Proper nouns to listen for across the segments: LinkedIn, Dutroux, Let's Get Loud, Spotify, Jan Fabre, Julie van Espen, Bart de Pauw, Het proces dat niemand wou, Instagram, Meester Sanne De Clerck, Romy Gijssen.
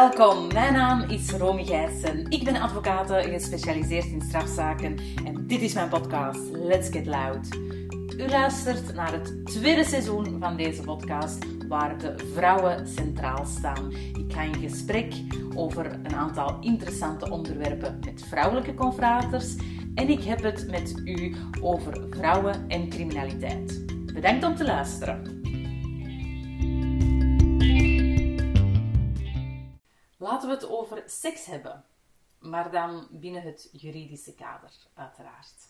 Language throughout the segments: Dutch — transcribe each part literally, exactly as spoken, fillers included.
Welkom, mijn naam is Romy Gijssen. Ik ben advocaat gespecialiseerd in strafzaken en dit is mijn podcast Let's Get Loud. U luistert naar het tweede seizoen van deze podcast waar de vrouwen centraal staan. Ik ga in gesprek over een aantal interessante onderwerpen met vrouwelijke confraters en ik heb het met u over vrouwen en criminaliteit. Bedankt om te luisteren. Laten we het over seks hebben, maar dan binnen het juridische kader, uiteraard.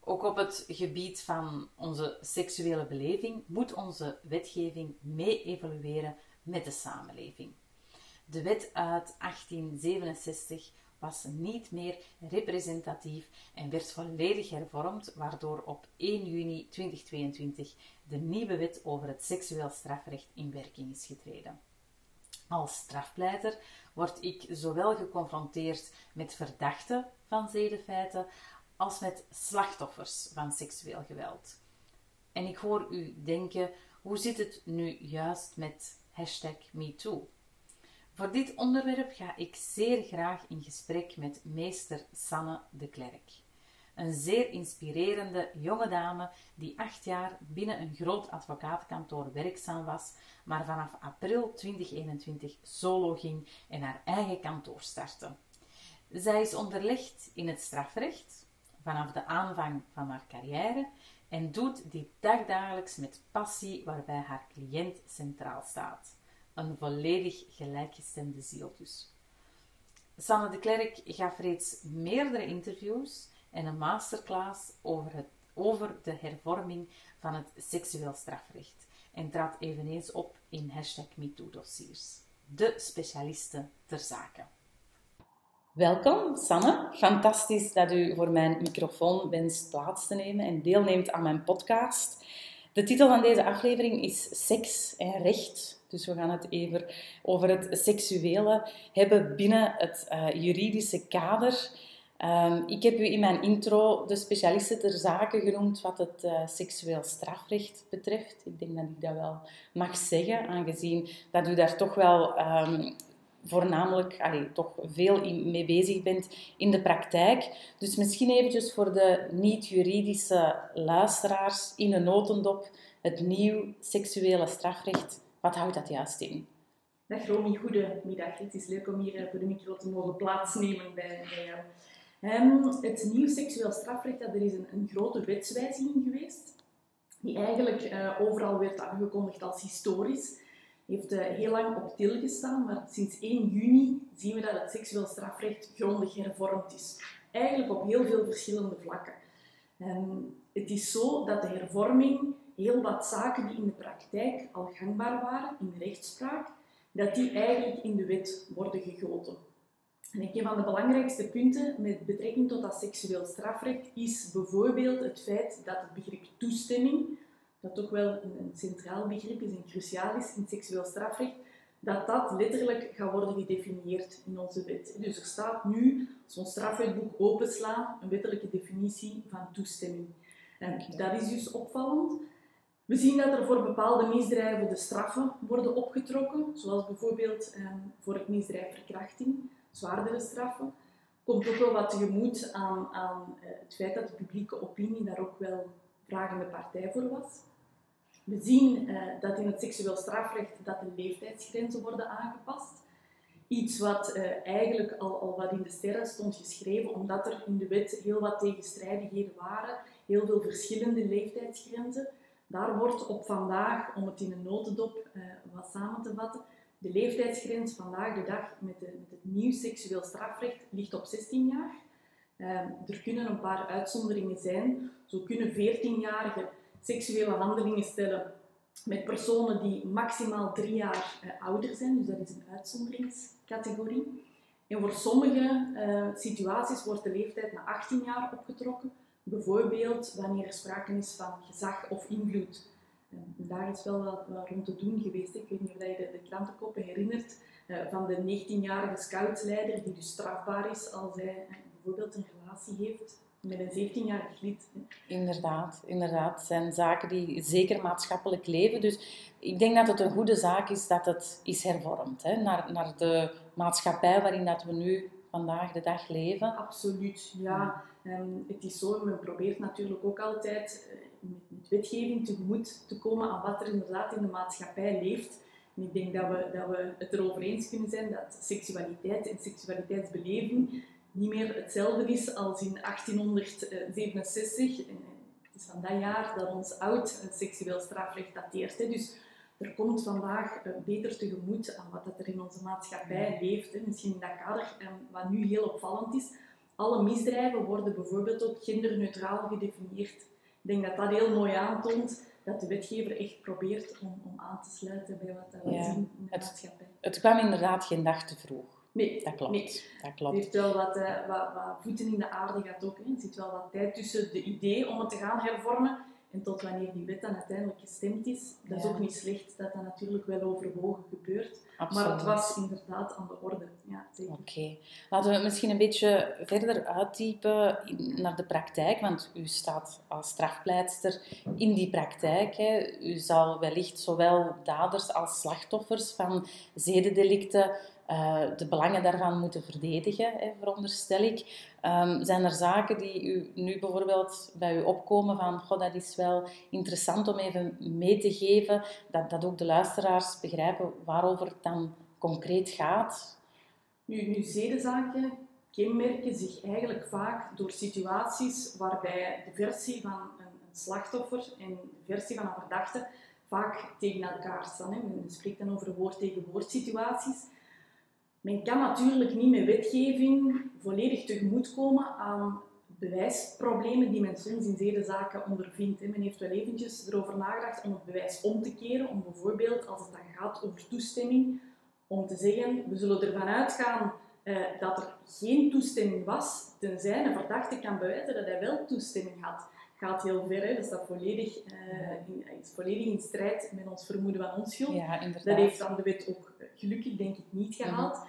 Ook op het gebied van onze seksuele beleving moet onze wetgeving mee evolueren met de samenleving. De wet uit achttien zevenenzestig was niet meer representatief en werd volledig hervormd, waardoor op één juni tweeduizend tweeëntwintig de nieuwe wet over het seksueel strafrecht in werking is getreden. Als strafpleiter word ik zowel geconfronteerd met verdachten van zedenfeiten als met slachtoffers van seksueel geweld. En ik hoor u denken, hoe zit het nu juist met hashtag MeToo? Voor dit onderwerp ga ik zeer graag in gesprek met meester Sanne De Clerck. Een zeer inspirerende jonge dame die acht jaar binnen een groot advocatenkantoor werkzaam was, maar vanaf april tweeduizend eenentwintig solo ging en haar eigen kantoor startte. Zij is onderlegd in het strafrecht vanaf de aanvang van haar carrière en doet dit dagdagelijks met passie waarbij haar cliënt centraal staat. Een volledig gelijkgestemde ziel dus. Sanne De Clerck gaf reeds meerdere interviews en een masterclass over, het, over de hervorming van het seksueel strafrecht en trad eveneens op in hashtag MeToo-dossiers. De specialisten ter zake. Welkom, Sanne. Fantastisch dat u voor mijn microfoon wenst plaats te nemen en deelneemt aan mijn podcast. De titel van deze aflevering is Seks en Recht. Dus we gaan het even over het seksuele hebben binnen het uh, juridische kader. Um, ik heb u in mijn intro de specialisten ter zake genoemd wat het uh, seksueel strafrecht betreft. Ik denk dat ik dat wel mag zeggen, aangezien dat u daar toch wel um, voornamelijk allee, toch veel in, mee bezig bent in de praktijk. Dus misschien eventjes voor de niet-juridische luisteraars in een notendop het nieuw seksuele strafrecht. Wat houdt dat juist in? Dag Romy, goedemiddag. Het is leuk om hier voor de micro te mogen plaatsnemen bij jou. Um, het nieuw seksueel strafrecht, er is een, een grote wetswijziging geweest, die eigenlijk uh, overal werd aangekondigd als historisch. Heeft uh, heel lang op til gestaan, maar sinds één juni zien we dat het seksueel strafrecht grondig hervormd is. Eigenlijk op heel veel verschillende vlakken. Um, het is zo dat de hervorming heel wat zaken die in de praktijk al gangbaar waren, in de rechtspraak, dat die eigenlijk in de wet worden gegoten. En een van de belangrijkste punten met betrekking tot dat seksueel strafrecht is bijvoorbeeld het feit dat het begrip toestemming, dat toch wel een centraal begrip is en cruciaal is in het seksueel strafrecht, dat dat letterlijk gaat worden gedefinieerd in onze wet. Dus er staat nu, als we ons strafwetboek openslaan, een wettelijke definitie van toestemming. En dat is dus opvallend. We zien dat er voor bepaalde misdrijven de straffen worden opgetrokken, zoals bijvoorbeeld eh, voor het misdrijf verkrachting. Zwaardere straffen, komt ook wel wat tegemoet aan, aan het feit dat de publieke opinie daar ook wel vragende partij voor was. We zien eh, dat in het seksueel strafrecht dat de leeftijdsgrenzen worden aangepast. Iets wat eh, eigenlijk al, al wat in de sterren stond geschreven, omdat er in de wet heel wat tegenstrijdigheden waren, heel veel verschillende leeftijdsgrenzen. Daar wordt op vandaag, om het in een notendop eh, wat samen te vatten, de leeftijdsgrens vandaag de dag met, de, met het nieuw seksueel strafrecht ligt op zestien jaar. Eh, er kunnen een paar uitzonderingen zijn. Zo kunnen veertienjarigen seksuele handelingen stellen met personen die maximaal drie jaar eh, ouder zijn. Dus dat is een uitzonderingscategorie. En voor sommige eh, situaties wordt de leeftijd naar achttien jaar opgetrokken. Bijvoorbeeld wanneer er sprake is van gezag of invloed. En daar is wel wat rond te doen geweest. Ik weet niet of je de, de krantenkoppen herinnert van de negentienjarige scoutsleider die dus strafbaar is als hij bijvoorbeeld een relatie heeft met een zeventienjarig lid. Inderdaad, inderdaad. Het zijn zaken die zeker maatschappelijk leven. Dus ik denk dat het een goede zaak is dat het is hervormd. Hè? Naar, naar de maatschappij waarin dat we nu vandaag de dag leven. Absoluut, ja. En het is zo, men probeert natuurlijk ook altijd met wetgeving tegemoet te komen aan wat er inderdaad in de maatschappij leeft. En ik denk dat we, dat we het erover eens kunnen zijn dat seksualiteit en seksualiteitsbeleving niet meer hetzelfde is als in achttienhonderdzevenenzestig. En het is van dat jaar dat ons oud seksueel strafrecht dateert. Dus er komt vandaag beter tegemoet aan wat er in onze maatschappij leeft. Misschien in dat kader, wat nu heel opvallend is, alle misdrijven worden bijvoorbeeld ook genderneutraal gedefinieerd. Ik denk dat dat heel mooi aantoont dat de wetgever echt probeert om, om aan te sluiten bij wat we ja, zien in de het, maatschappij. Het kwam inderdaad geen dag te vroeg. Nee, dat klopt. Nee. Dat klopt. Het heeft wel wat, uh, wat, wat voeten in de aarde gaat ook in. Er zit wel wat tijd tussen de idee om het te gaan hervormen en tot wanneer die wet dan uiteindelijk gestemd is. Dat ja. is ook niet slecht dat dat natuurlijk wel overwogen gebeurt. Absoluut. Maar het was inderdaad aan de orde. Ja, zeker. Oké. Laten we het misschien een beetje verder uitdiepen naar de praktijk. Want u staat als strafpleitster in die praktijk. Hè. U zal wellicht zowel daders als slachtoffers van zedendelicten Uh, de belangen daarvan moeten verdedigen, hè, veronderstel ik. Um, zijn er zaken die u nu bijvoorbeeld bij u opkomen van goh, dat is wel interessant om even mee te geven, dat, dat ook de luisteraars begrijpen waarover het dan concreet gaat? Nu, nu zedenzaken kenmerken zich eigenlijk vaak door situaties waarbij de versie van een, een slachtoffer en de versie van een verdachte vaak tegen elkaar staan. Hè. Men spreekt dan over woord tegen woord situaties. Men kan natuurlijk niet met wetgeving volledig tegemoetkomen aan bewijsproblemen die men soms in zedenzaken ondervindt. Men heeft wel eventjes erover nagedacht om het bewijs om te keren, om bijvoorbeeld, als het dan gaat over toestemming, om te zeggen, we zullen ervan uitgaan eh, dat er geen toestemming was, tenzij een verdachte kan bewijzen dat hij wel toestemming had. Gaat heel ver, hè? Dus dat volledig, eh, in, is volledig in strijd met ons vermoeden van onschuld. Ja, inderdaad. Dat heeft dan de wet ook gelukkig denk ik niet gehaald. Mm-hmm.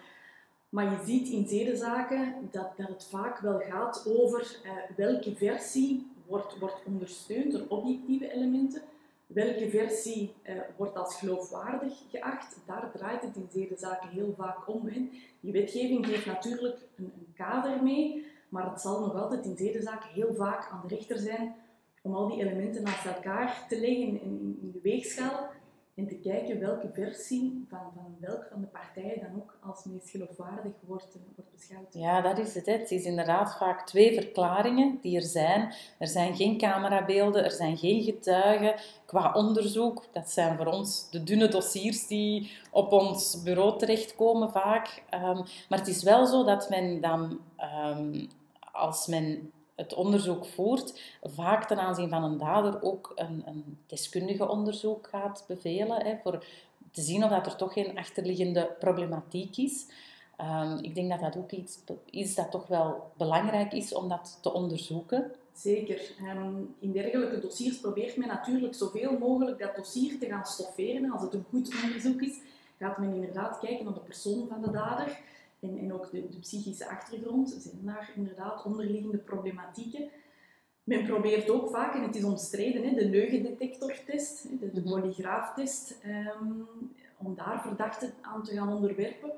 Maar je ziet in zedenzaken dat, dat het vaak wel gaat over eh, welke versie wordt, wordt ondersteund door objectieve elementen, welke versie eh, wordt als geloofwaardig geacht. Daar draait het in zedenzaken heel vaak om. Hè. Die wetgeving geeft natuurlijk een, een kader mee, maar het zal nog altijd in zedenzaken heel vaak aan de rechter zijn om al die elementen naast elkaar te leggen in, in de weegschaal en te kijken welke versie van, van welk van de partijen dan ook als meest geloofwaardig wordt, wordt beschouwd. Ja, dat is het. Hè. Het is inderdaad vaak twee verklaringen die er zijn. Er zijn geen camerabeelden, er zijn geen getuigen. Qua onderzoek, dat zijn voor ons de dunne dossiers die op ons bureau terechtkomen vaak. Um, maar het is wel zo dat men dan, um, als men het onderzoek voert, vaak ten aanzien van een dader ook een, een deskundige onderzoek gaat bevelen, hè, voor te zien of dat er toch geen achterliggende problematiek is. Um, ik denk dat dat ook iets is dat toch wel belangrijk is om dat te onderzoeken. Zeker. Um, in dergelijke dossiers probeert men natuurlijk zoveel mogelijk dat dossier te gaan stofferen. Als het een goed onderzoek is, gaat men inderdaad kijken naar de persoon van de dader. En, en ook de, de psychische achtergrond, zijn daar inderdaad onderliggende problematieken. Men probeert ook vaak, en het is omstreden, hè, de leugendetectortest, de, de polygraaftest, um, om daar verdachten aan te gaan onderwerpen,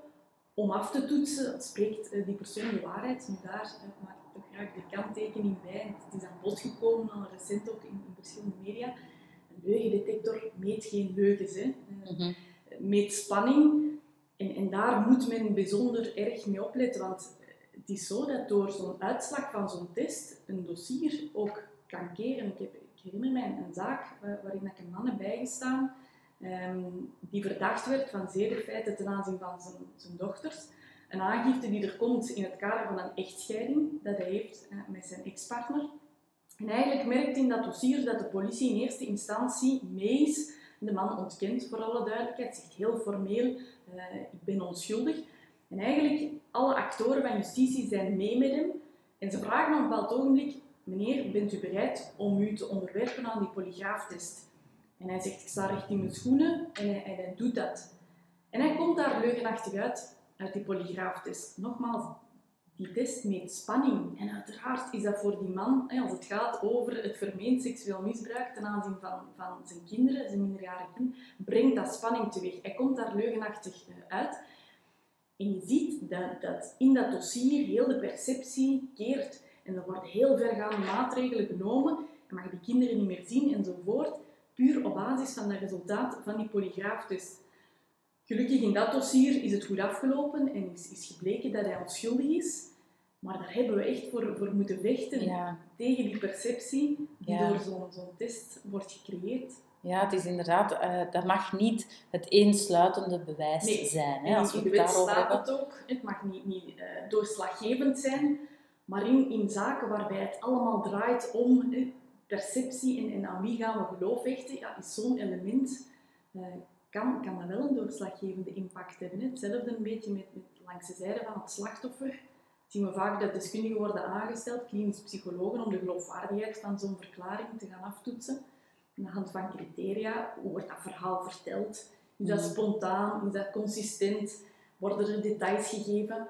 om af te toetsen, spreekt uh, die persoon de waarheid. Nu daar uh, maak ik toch graag de kanttekening bij, en het is aan bod gekomen, al recent ook in, in verschillende media. Een leugendetector meet geen leugens, hè. Uh, mm-hmm. meet spanning. En, en daar moet men bijzonder erg mee opletten, want het is zo dat door zo'n uitslag van zo'n test een dossier ook kan keren. Ik, heb, ik herinner mij een zaak waarin ik een man heb bijgestaan um, die verdacht werd van zedenfeiten ten aanzien van zijn, zijn dochters. Een aangifte die er komt in het kader van een echtscheiding dat hij heeft uh, met zijn ex-partner. En eigenlijk merkt in dat dossier dat de politie in eerste instantie mee is. De man ontkent voor alle duidelijkheid, zegt heel formeel, uh, ik ben onschuldig. En eigenlijk, alle actoren van justitie zijn mee met hem. En ze vragen op een bepaald ogenblik, meneer, bent u bereid om u te onderwerpen aan die polygraaftest? En hij zegt, ik sta recht in mijn schoenen en hij, en hij doet dat. En hij komt daar leugenachtig uit, uit die polygraaftest. Nogmaals, Die test meet spanning. En uiteraard is dat voor die man, als het gaat over het vermeend seksueel misbruik ten aanzien van, van zijn kinderen, zijn minderjarige kind, brengt dat spanning teweeg. Hij komt daar leugenachtig uit. En je ziet dat, dat in dat dossier heel de perceptie keert. En er worden heel vergaande maatregelen genomen. Je mag die kinderen niet meer zien enzovoort. Puur op basis van de resultaten van die polygraaftest. Gelukkig in dat dossier is het goed afgelopen en is, is gebleken dat hij onschuldig is. Maar daar hebben we echt voor, voor moeten vechten. Ja. Tegen die perceptie die ja. door zo'n zo'n test wordt gecreëerd. Ja, het is inderdaad, uh, dat mag niet het eensluitende bewijs nee. zijn. Hè, als we het daarover hebben. Het ook. Het mag niet, niet uh, doorslaggevend zijn. Maar in, in zaken waarbij het allemaal draait om eh, perceptie en, en aan wie gaan we geloof vechten, ja, is zo'n element, eh, kan, kan dat wel een doorslaggevende impact hebben. Hè? Hetzelfde een beetje met, met langs de zijde van het slachtoffer. Zien we vaak dat deskundigen worden aangesteld, klinisch psychologen, om de geloofwaardigheid van zo'n verklaring te gaan aftoetsen. Aan de hand van criteria, hoe wordt dat verhaal verteld? Is dat spontaan? Is dat consistent? Worden er details gegeven?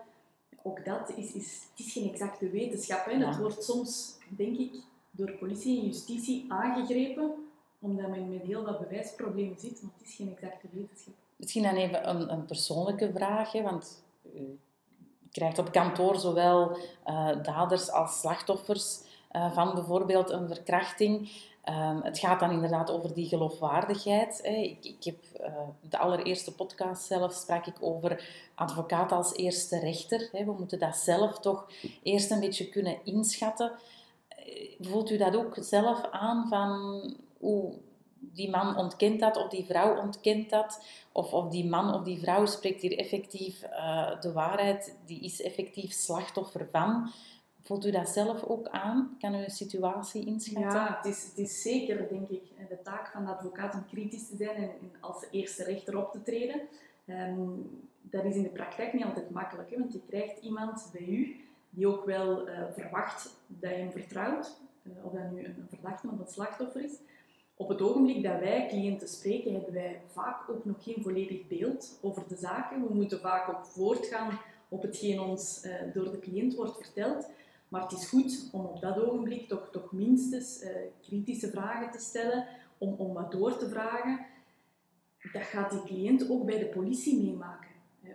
Ook dat is, is, het is geen exacte wetenschap. Hè. Dat ja. wordt soms, denk ik, door politie en justitie aangegrepen, omdat men met heel wat bewijsproblemen zit, maar het is geen exacte wetenschap. Misschien dan even een, een persoonlijke vraag, hè, want je krijgt op kantoor zowel uh, daders als slachtoffers uh, van bijvoorbeeld een verkrachting. Um, het gaat dan inderdaad over die geloofwaardigheid. Hè. Ik, ik heb uh, de allereerste podcast zelf sprak ik over advocaat als eerste rechter. Hè. We moeten dat zelf toch eerst een beetje kunnen inschatten. Voelt u dat ook zelf aan van hoe die man ontkent dat of die vrouw ontkent dat? Of, of die man of die vrouw spreekt hier effectief uh, de waarheid, die is effectief slachtoffer van... Voelt u dat zelf ook aan? Kan u een situatie inschatten? Ja, het is, het is zeker, denk ik, de taak van de advocaat om kritisch te zijn en, en als eerste rechter op te treden. Um, dat is in de praktijk niet altijd makkelijk, hè? Want je krijgt iemand bij u die ook wel uh, verwacht dat je hem vertrouwt, uh, of dat nu een verdachte of een slachtoffer is. Op het ogenblik dat wij cliënten spreken, hebben wij vaak ook nog geen volledig beeld over de zaken. We moeten vaak ook voortgaan op hetgeen ons uh, door de cliënt wordt verteld. Maar het is goed om op dat ogenblik toch, toch minstens uh, kritische vragen te stellen, om, om wat door te vragen. Dat gaat die cliënt ook bij de politie meemaken.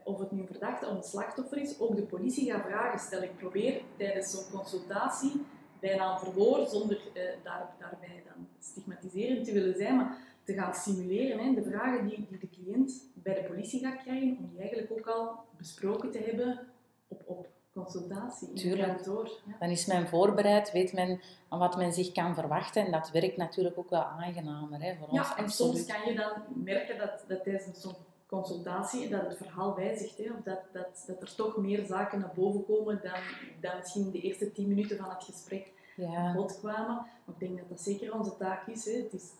Of het nu een verdachte of een slachtoffer is, ook de politie gaat vragen stellen. Ik probeer tijdens zo'n consultatie bijna een verhoor, zonder uh, daar, daarbij dan stigmatiserend te willen zijn, maar te gaan simuleren. Hè. De vragen die, die de cliënt bij de politie gaat krijgen, om die eigenlijk ook al besproken te hebben op, op consultatie. Tuurlijk. Door, ja. Dan is men voorbereid, weet men aan wat men zich kan verwachten en dat werkt natuurlijk ook wel aangenamer, hè, voor ja, ons. Ja, en absoluut. Soms kan je dan merken dat, dat tijdens zo'n consultatie dat het verhaal wijzigt, hè, of dat, dat, dat er toch meer zaken naar boven komen dan, dan misschien de eerste tien minuten van het gesprek ja. aan bod kwamen. Maar ik denk dat dat zeker onze taak is. Hè. Het is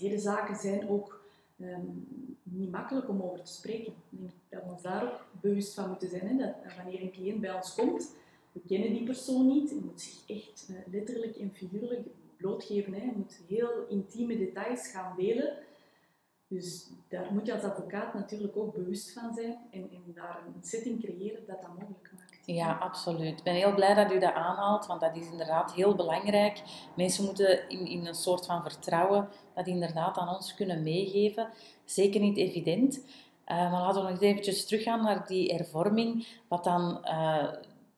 hele zaken zijn ook um, niet makkelijk om over te spreken. Ik denk dat we ons daar ook bewust van moeten zijn. Hè, dat wanneer een cliënt bij ons komt, we kennen die persoon niet. Je moet zich echt uh, letterlijk en figuurlijk blootgeven. Hè. Je moet heel intieme details gaan delen. Dus daar moet je als advocaat natuurlijk ook bewust van zijn en, en daar een setting creëren dat dat mogelijk maakt. Ja, absoluut. Ik ben heel blij dat u dat aanhaalt, want dat is inderdaad heel belangrijk. Mensen moeten in, in een soort van vertrouwen dat inderdaad aan ons kunnen meegeven. Zeker niet evident. Uh, maar laten we nog eventjes teruggaan naar die hervorming, wat dan uh,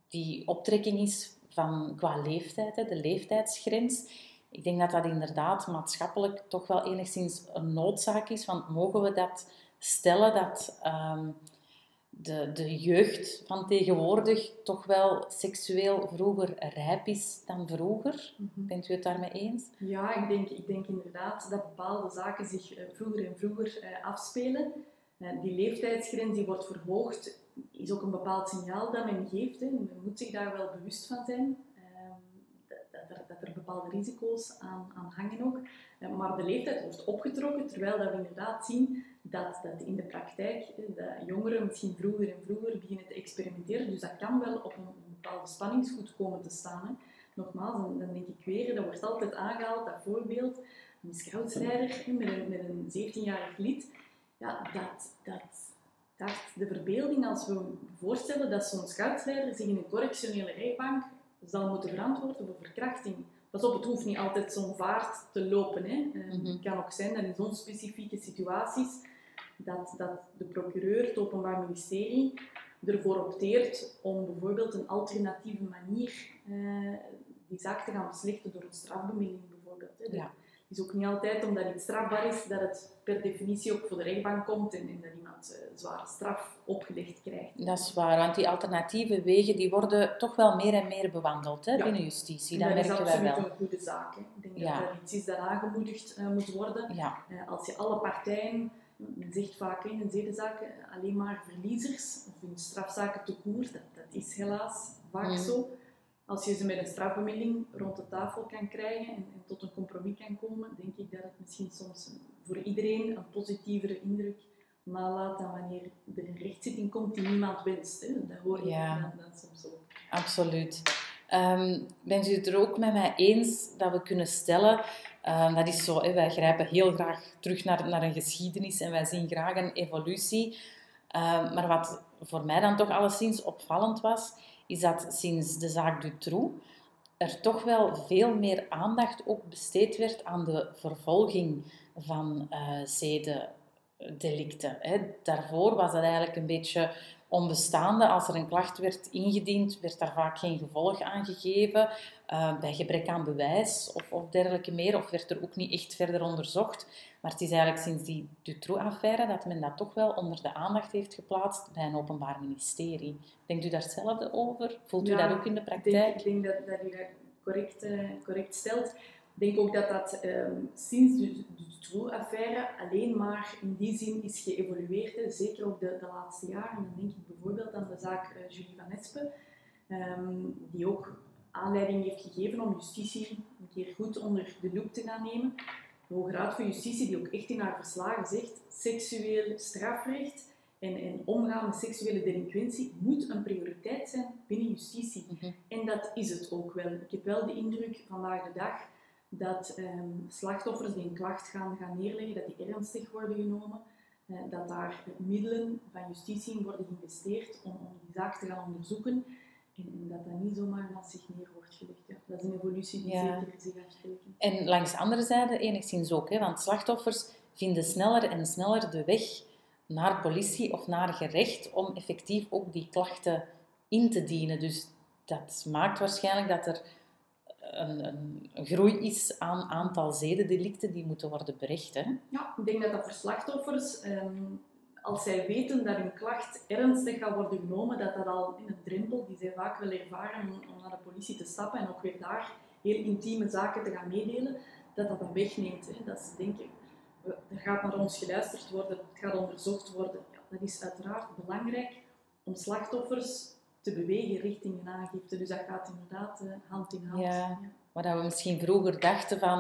die optrekking is van, qua leeftijd, hè, de leeftijdsgrens. Ik denk dat dat inderdaad maatschappelijk toch wel enigszins een noodzaak is, want mogen we dat stellen dat um, de, de jeugd van tegenwoordig toch wel seksueel vroeger rijp is dan vroeger? Mm-hmm. Bent u het daarmee eens? Ja, ik denk, ik denk inderdaad dat bepaalde zaken zich vroeger en vroeger afspelen. Die leeftijdsgrens die wordt verhoogd, is ook een bepaald signaal dat men geeft. Hè. Men moet zich daar wel bewust van zijn. Dat er bepaalde risico's aan, aan hangen ook. Maar de leeftijd wordt opgetrokken, terwijl dat we inderdaad zien dat, dat in de praktijk de jongeren misschien vroeger en vroeger beginnen te experimenteren. Dus dat kan wel op een bepaalde spanningsvoet komen te staan. Hè. Nogmaals, dan, dan denk ik weer, dat wordt altijd aangehaald, dat voorbeeld. Een scoutsleider met een, met een zeventienjarig lid, ja, dat, dat, dacht de verbeelding als we voorstellen dat zo'n schaatsleider zich in een correctionele rechtbank zal moeten verantwoorden voor verkrachting. Pas op, het hoeft niet altijd zo'n vaart te lopen. Hè. Mm-hmm. Het kan ook zijn dat in zo'n specifieke situaties dat, dat de procureur, het Openbaar Ministerie, ervoor opteert om bijvoorbeeld een alternatieve manier eh, die zaak te gaan beslechten door een strafbemiddeling bijvoorbeeld. Hè. Ja. Het is ook niet altijd omdat iets strafbaar is dat het per definitie ook voor de rechtbank komt en, en dat iemand uh, zware straf opgelegd krijgt. Dat is waar, want die alternatieve wegen die worden toch wel meer en meer bewandeld, hè, ja, binnen justitie. Dat, dat merken wij wel. Dat is absoluut een goede zaak. Hè. Ik denk ja. dat dat iets is dat aangemoedigd uh, moet worden. Ja. Uh, als je alle partijen, men zegt vaak in zedenzaken alleen maar verliezers of in strafzaken te koer, dat, dat is helaas vaak mm. zo. Als je ze met een strafbemiddeling rond de tafel kan krijgen en, en tot een compromis kan komen, denk ik dat het misschien soms voor iedereen een positievere indruk nalaat dan wanneer er een rechtszitting komt die niemand wenst. Hè. Dat hoor je ja. dan, dan soms ook. Absoluut. Um, bent u het er ook met mij eens dat we kunnen stellen, um, dat is zo, hè, wij grijpen heel graag terug naar, naar een geschiedenis en wij zien graag een evolutie. Um, maar wat voor mij dan toch alleszins opvallend was, is dat sinds de zaak Dutroux er toch wel veel meer aandacht ook besteed werd aan de vervolging van uh, zedendelicten. Hè. Daarvoor was dat eigenlijk een beetje onbestaande. Als er een klacht werd ingediend, werd daar vaak geen gevolg aan gegeven, uh, bij gebrek aan bewijs of, of dergelijke meer, of werd er ook niet echt verder onderzocht. Maar het is eigenlijk sinds die Dutroux-affaire dat men dat toch wel onder de aandacht heeft geplaatst bij een Openbaar Ministerie. Denkt u daar hetzelfde over? Voelt ja, u dat ook in de praktijk? Ik denk, ik denk dat, dat u dat correct, uh, correct stelt. Ik denk ook dat dat uh, sinds de Dutroux-affaire alleen maar in die zin is geëvolueerd, hè. Zeker ook de, de laatste jaren. Dan denk ik bijvoorbeeld aan de zaak uh, Julie van Espen, um, die ook aanleiding heeft gegeven om justitie een keer goed onder de loep te gaan nemen. De Hoge Raad voor Justitie, die ook echt in haar verslagen zegt, seksueel strafrecht en, en omgaan met seksuele delinquentie moet een prioriteit zijn binnen justitie. Okay. En dat is het ook wel. Ik heb wel de indruk vandaag de dag dat um, slachtoffers die een klacht gaan, gaan neerleggen, dat die ernstig worden genomen, uh, dat daar middelen van justitie in worden geïnvesteerd om, om die zaak te gaan onderzoeken en, en dat dat niet zomaar naast zich neer wordt gelegd. Ja. Dat is een evolutie die ja. zeker zich afspreekt. En langs de andere zijde enigszins ook, hè, want slachtoffers vinden sneller en sneller de weg naar politie of naar gerecht om effectief ook die klachten in te dienen. Dus dat maakt waarschijnlijk dat er Een, een, een groei is aan aantal zedendelicten die moeten worden berecht. Hè? Ja, ik denk dat dat voor slachtoffers, eh, als zij weten dat hun klacht ernstig gaat worden genomen, dat dat al in een drempel, die zij vaak wel ervaren om, om naar de politie te stappen en ook weer daar heel intieme zaken te gaan meedelen, dat dat dan wegneemt. Hè? Dat ze denken, er gaat naar ons geluisterd worden, het gaat onderzocht worden. Ja, dat is uiteraard belangrijk om slachtoffers te bewegen richting een aangifte. Dus dat gaat inderdaad uh, hand in hand. Ja, waar we misschien vroeger dachten van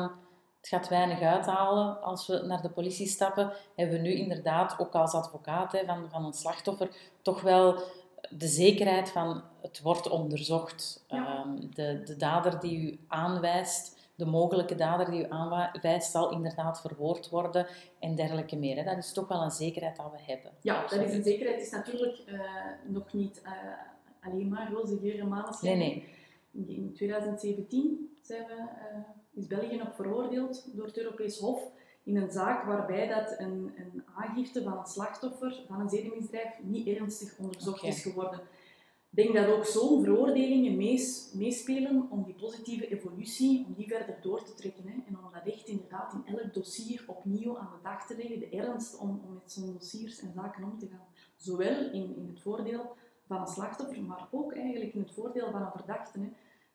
het gaat weinig uithalen als we naar de politie stappen, hebben we nu inderdaad, ook als advocaat hè, van, van een slachtoffer, toch wel de zekerheid van het wordt onderzocht. Ja. Um, de, de dader die u aanwijst, de mogelijke dader die u aanwijst, zal inderdaad verwoord worden en dergelijke meer. Hè. Dat is toch wel een zekerheid dat we hebben. Ja, dat is een zekerheid. Het is natuurlijk uh, nog niet... Uh, alleen maar roze geur en maneschijn. Nee, nee. In twintig zeventien zijn we, uh, is België nog veroordeeld door het Europees Hof in een zaak waarbij dat een, een aangifte van een slachtoffer van een zedenmisdrijf niet ernstig onderzocht okay. is geworden. Ik denk dat ook zo'n veroordelingen mees, meespelen om die positieve evolutie, om die verder door te trekken. Hè, en om dat echt inderdaad in elk dossier opnieuw aan de dag te leggen, de ernst om, om met zo'n dossiers en zaken om te gaan. Zowel in, in het voordeel van een slachtoffer, maar ook eigenlijk in het voordeel van een verdachte.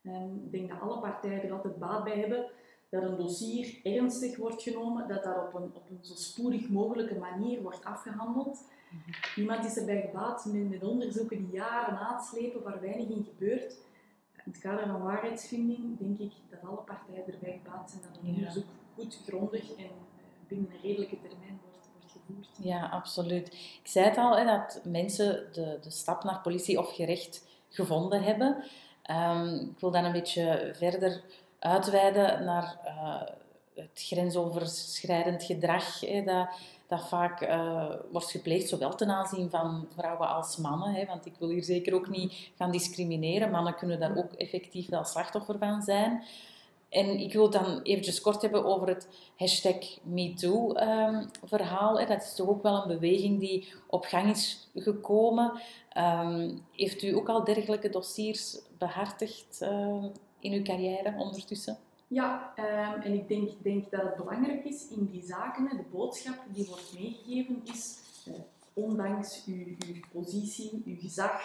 Hè. Ik denk dat alle partijen er altijd baat bij hebben dat een dossier ernstig wordt genomen, dat dat op een, op een zo spoedig mogelijke manier wordt afgehandeld. Mm-hmm. Niemand is erbij gebaat met, met onderzoeken die jaren aanslepen waar weinig in gebeurt. In het kader van waarheidsvinding denk ik dat alle partijen erbij gebaat zijn dat een ja. onderzoek goed, grondig en binnen een redelijke termijn wordt. Ja, absoluut. Ik zei het al, hè, dat mensen de, de stap naar politie of gerecht gevonden hebben. Um, ik wil dan een beetje verder uitweiden naar uh, het grensoverschrijdend gedrag, hè, dat, dat vaak uh, wordt gepleegd, zowel ten aanzien van vrouwen als mannen. Hè, want ik wil hier zeker ook niet gaan discrimineren. Mannen kunnen daar ook effectief wel slachtoffer van zijn. En ik wil het dan eventjes kort hebben over het hashtag MeToo-verhaal. Um, dat is toch ook wel een beweging die op gang is gekomen. Um, heeft u ook al dergelijke dossiers behartigd um, in uw carrière ondertussen? Ja, um, en ik denk, denk dat het belangrijk is in die zaken. De boodschap die wordt meegegeven is, uh, ondanks uw, uw positie, uw gezag,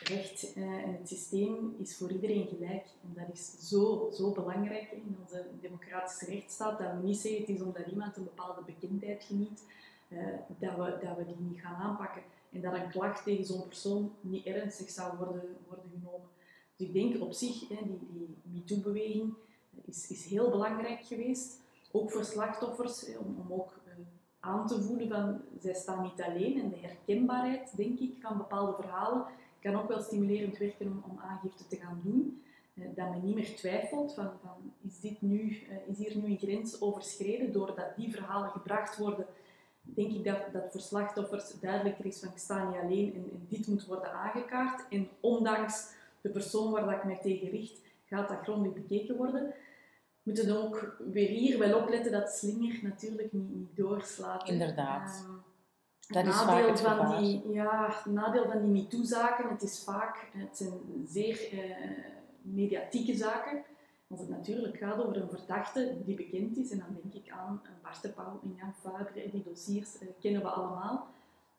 recht en uh, het systeem is voor iedereen gelijk. En dat is zo, zo belangrijk in onze democratische rechtsstaat, dat we niet zeggen het is omdat iemand een bepaalde bekendheid geniet, uh, dat, we, dat we die niet gaan aanpakken. En dat een klacht tegen zo'n persoon niet ernstig zou worden, worden genomen. Dus ik denk op zich, hè, die, die MeToo-beweging is, is heel belangrijk geweest. Ook voor slachtoffers, hè, om, om ook uh, aan te voelen van zij staan niet alleen. En de herkenbaarheid, denk ik, van bepaalde verhalen kan ook wel stimulerend werken om, om aangifte te gaan doen. Eh, dat men niet meer twijfelt van, van is, dit nu, eh, is hier nu een grens overschreden doordat die verhalen gebracht worden. Denk ik dat, dat voor slachtoffers duidelijker is van ik sta niet alleen en, en dit moet worden aangekaart. En ondanks de persoon waar dat ik mij tegen richt, gaat dat grondig bekeken worden. We moeten ook weer hier wel opletten dat slinger natuurlijk niet, niet doorslaat. Inderdaad. Um, Dat is nadeel het van die, ja, nadeel van die MeToo-zaken, het is vaak, het zijn zeer eh, mediatieke zaken. Want het natuurlijk gaat over een verdachte die bekend is. En dan denk ik aan Bart de Pauw en Jan Fabre, die dossiers eh, kennen we allemaal.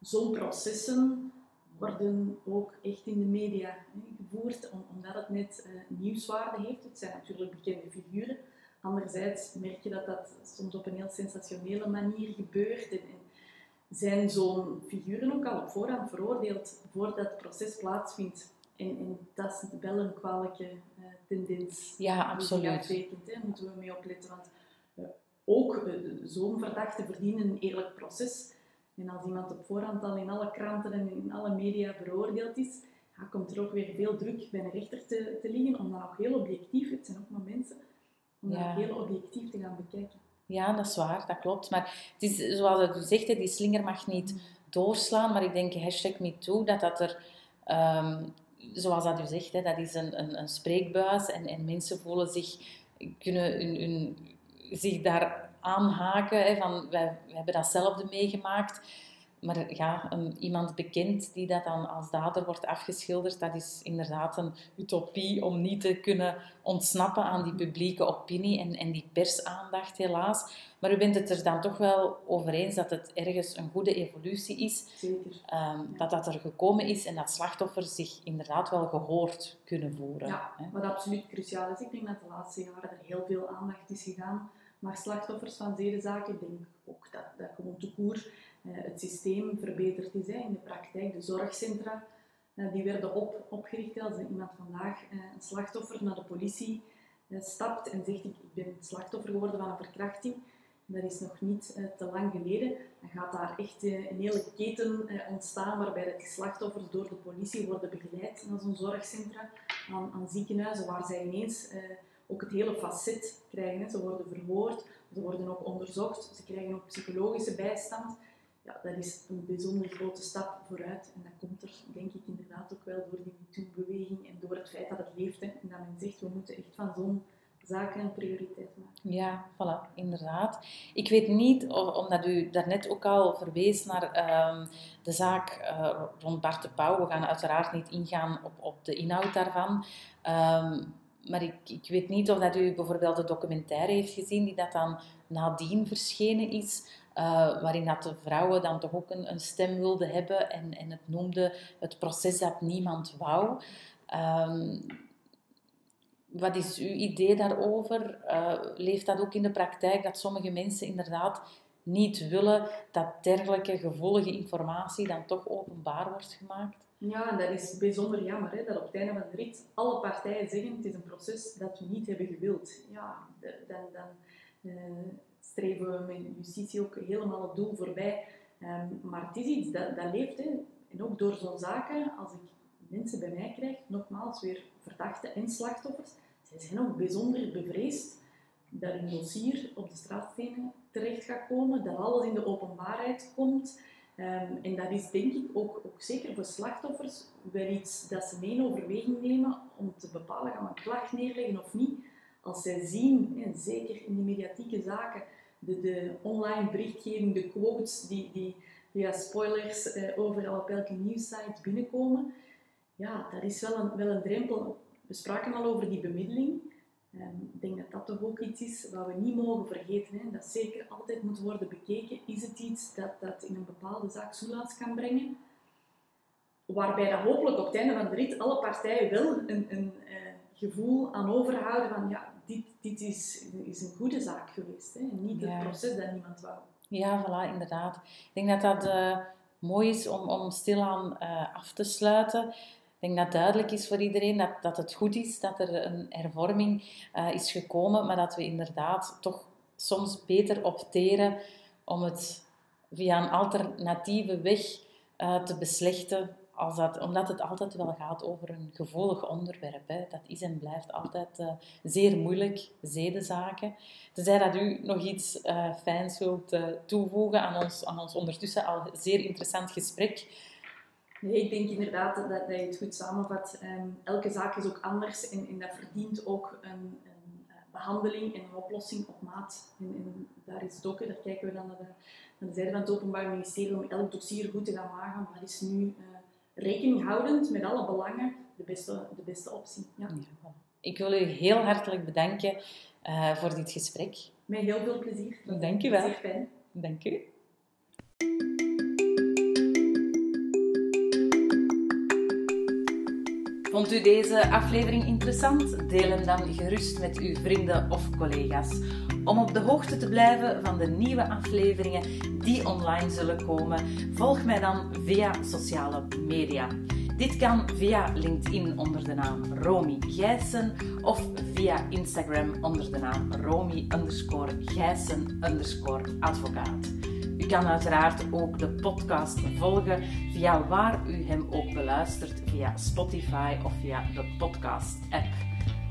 Zo'n processen worden ook echt in de media eh, gevoerd, omdat het net eh, nieuwswaarde heeft. Het zijn natuurlijk bekende figuren. Anderzijds merk je dat dat soms op een heel sensationele manier gebeurt. En, en zijn zo'n figuren ook al op voorhand veroordeeld voordat het proces plaatsvindt. En, en dat is wel een kwalijke uh, tendens. Ja, absoluut. Daar moeten we mee opletten. Want uh, ook uh, zo'n verdachte verdient een eerlijk proces. En als iemand op voorhand al in alle kranten en in alle media veroordeeld is, ja, komt er ook weer veel druk bij een rechter te, te liggen om dan ook heel objectief, het zijn ook maar mensen, om ja. dat heel objectief te gaan bekijken. Ja, dat is waar, dat klopt. Maar het is, zoals u zegt, die slinger mag niet doorslaan. Maar ik denk, hashtag MeToo, dat dat er, um, zoals dat u zegt, hè, dat is een, een, een spreekbuis. En, en mensen voelen zich, kunnen hun, hun, zich daar aanhaken. Hè, van, wij, wij hebben datzelfde meegemaakt. Maar ja, een, iemand bekend die dat dan als dader wordt afgeschilderd, dat is inderdaad een utopie om niet te kunnen ontsnappen aan die publieke opinie en, en die persaandacht helaas. Maar u bent het er dan toch wel over eens dat het ergens een goede evolutie is. Zeker. Um, dat dat er gekomen is en dat slachtoffers zich inderdaad wel gehoord kunnen voeren. Ja, hè? Wat absoluut cruciaal is. Ik denk dat de laatste jaren er heel veel aandacht is gegaan. Maar slachtoffers van zedenzaken, denk ook dat, dat gewoon te koer het systeem verbeterd is in de praktijk. De zorgcentra die werden op, opgericht als iemand vandaag een slachtoffer naar de politie stapt en zegt ik ben slachtoffer geworden van een verkrachting. Dat is nog niet te lang geleden. Dan gaat daar echt een hele keten ontstaan waarbij de slachtoffers door de politie worden begeleid naar zo'n zorgcentra, aan, aan ziekenhuizen waar zij ineens ook het hele facet krijgen. Ze worden verhoord, ze worden ook onderzocht, ze krijgen ook psychologische bijstand. Ja, dat is een bijzonder grote stap vooruit. En dat komt er, denk ik, inderdaad ook wel door die MeToo-beweging en door het feit dat het leeft. Hè. En dat men zegt, we moeten echt van zo'n zaken een prioriteit maken. Ja, voilà, inderdaad. Ik weet niet, omdat u daarnet ook al verwees naar uh, de zaak uh, rond Bart de Pauw. We gaan uiteraard niet ingaan op, op de inhoud daarvan. Um, Maar ik, ik weet niet of dat u bijvoorbeeld de documentaire heeft gezien die dat dan nadien verschenen is, uh, waarin dat de vrouwen dan toch ook een, een stem wilden hebben en, en het noemde het proces dat niemand wou. Um, wat is uw idee daarover? Uh, leeft dat ook in de praktijk dat sommige mensen inderdaad niet willen dat dergelijke gevoelige informatie dan toch openbaar wordt gemaakt? Ja, en dat is bijzonder jammer, hè, dat op het einde van de rit alle partijen zeggen het is een proces dat we niet hebben gewild. Ja, dan, dan uh, streven we met justitie ook helemaal het doel voorbij. Um, maar het is iets dat, dat leeft. Hè. En ook door zo'n zaken, als ik mensen bij mij krijg, nogmaals weer verdachten en slachtoffers, zij zijn ook bijzonder bevreesd dat een dossier op de straatstenen terecht gaat komen, dat alles in de openbaarheid komt. Um, en dat is denk ik ook, ook zeker voor slachtoffers wel iets dat ze mee in overweging nemen om te bepalen, gaan we een klacht neerleggen of niet. Als zij zien, en zeker in de mediatieke zaken, de, de online berichtgeving, de quotes die, die via spoilers eh, overal op elke nieuwssite binnenkomen, ja, dat is wel een, wel een drempel. We spraken al over die bemiddeling. Um, ik denk dat dat toch ook iets is wat we niet mogen vergeten. Hè? Dat zeker altijd moet worden bekeken. Is het iets dat, dat in een bepaalde zaak soelaas kan brengen? Waarbij dat hopelijk op het einde van de rit alle partijen wel een, een uh, gevoel aan overhouden van ja, dit, dit is, is een goede zaak geweest. Hè? Niet ja. Het proces dat niemand wou. Ja, voilà, inderdaad. Ik denk dat dat uh, mooi is om, om stilaan uh, af te sluiten. Ik denk dat duidelijk is voor iedereen dat, dat het goed is dat er een hervorming uh, is gekomen, maar dat we inderdaad toch soms beter opteren om het via een alternatieve weg uh, te beslechten, als dat, omdat het altijd wel gaat over een gevoelig onderwerp. Hè. Dat is en blijft altijd uh, zeer moeilijk, zedenzaken. Tenzij dat u nog iets uh, fijns wilt uh, toevoegen aan ons, aan ons ondertussen al zeer interessant gesprek. Nee, ik denk inderdaad dat, dat je het goed samenvat. Um, elke zaak is ook anders en, en dat verdient ook een, een behandeling en een oplossing op maat. En, en daar is het ook, daar kijken we dan naar de, naar de zijde van het Openbaar Ministerie om elk dossier goed te gaan wagen. Maar is nu uh, rekening houdend met alle belangen de beste, de beste optie. Ja. Ja, ik wil u heel hartelijk bedanken uh, voor dit gesprek. Met heel veel plezier. Dank u wel. Zeer fijn. Dank u. Vond u deze aflevering interessant? Deel hem dan gerust met uw vrienden of collega's. Om op de hoogte te blijven van de nieuwe afleveringen die online zullen komen, volg mij dan via sociale media. Dit kan via LinkedIn onder de naam Romy Gijssen of via Instagram onder de naam Romy underscore Gijssen underscore advocaat. U kan uiteraard ook de podcast volgen via waar u hem ook beluistert, via Spotify of via de podcast-app.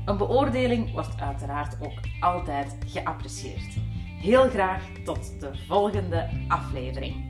Een beoordeling wordt uiteraard ook altijd geapprecieerd. Heel graag tot de volgende aflevering.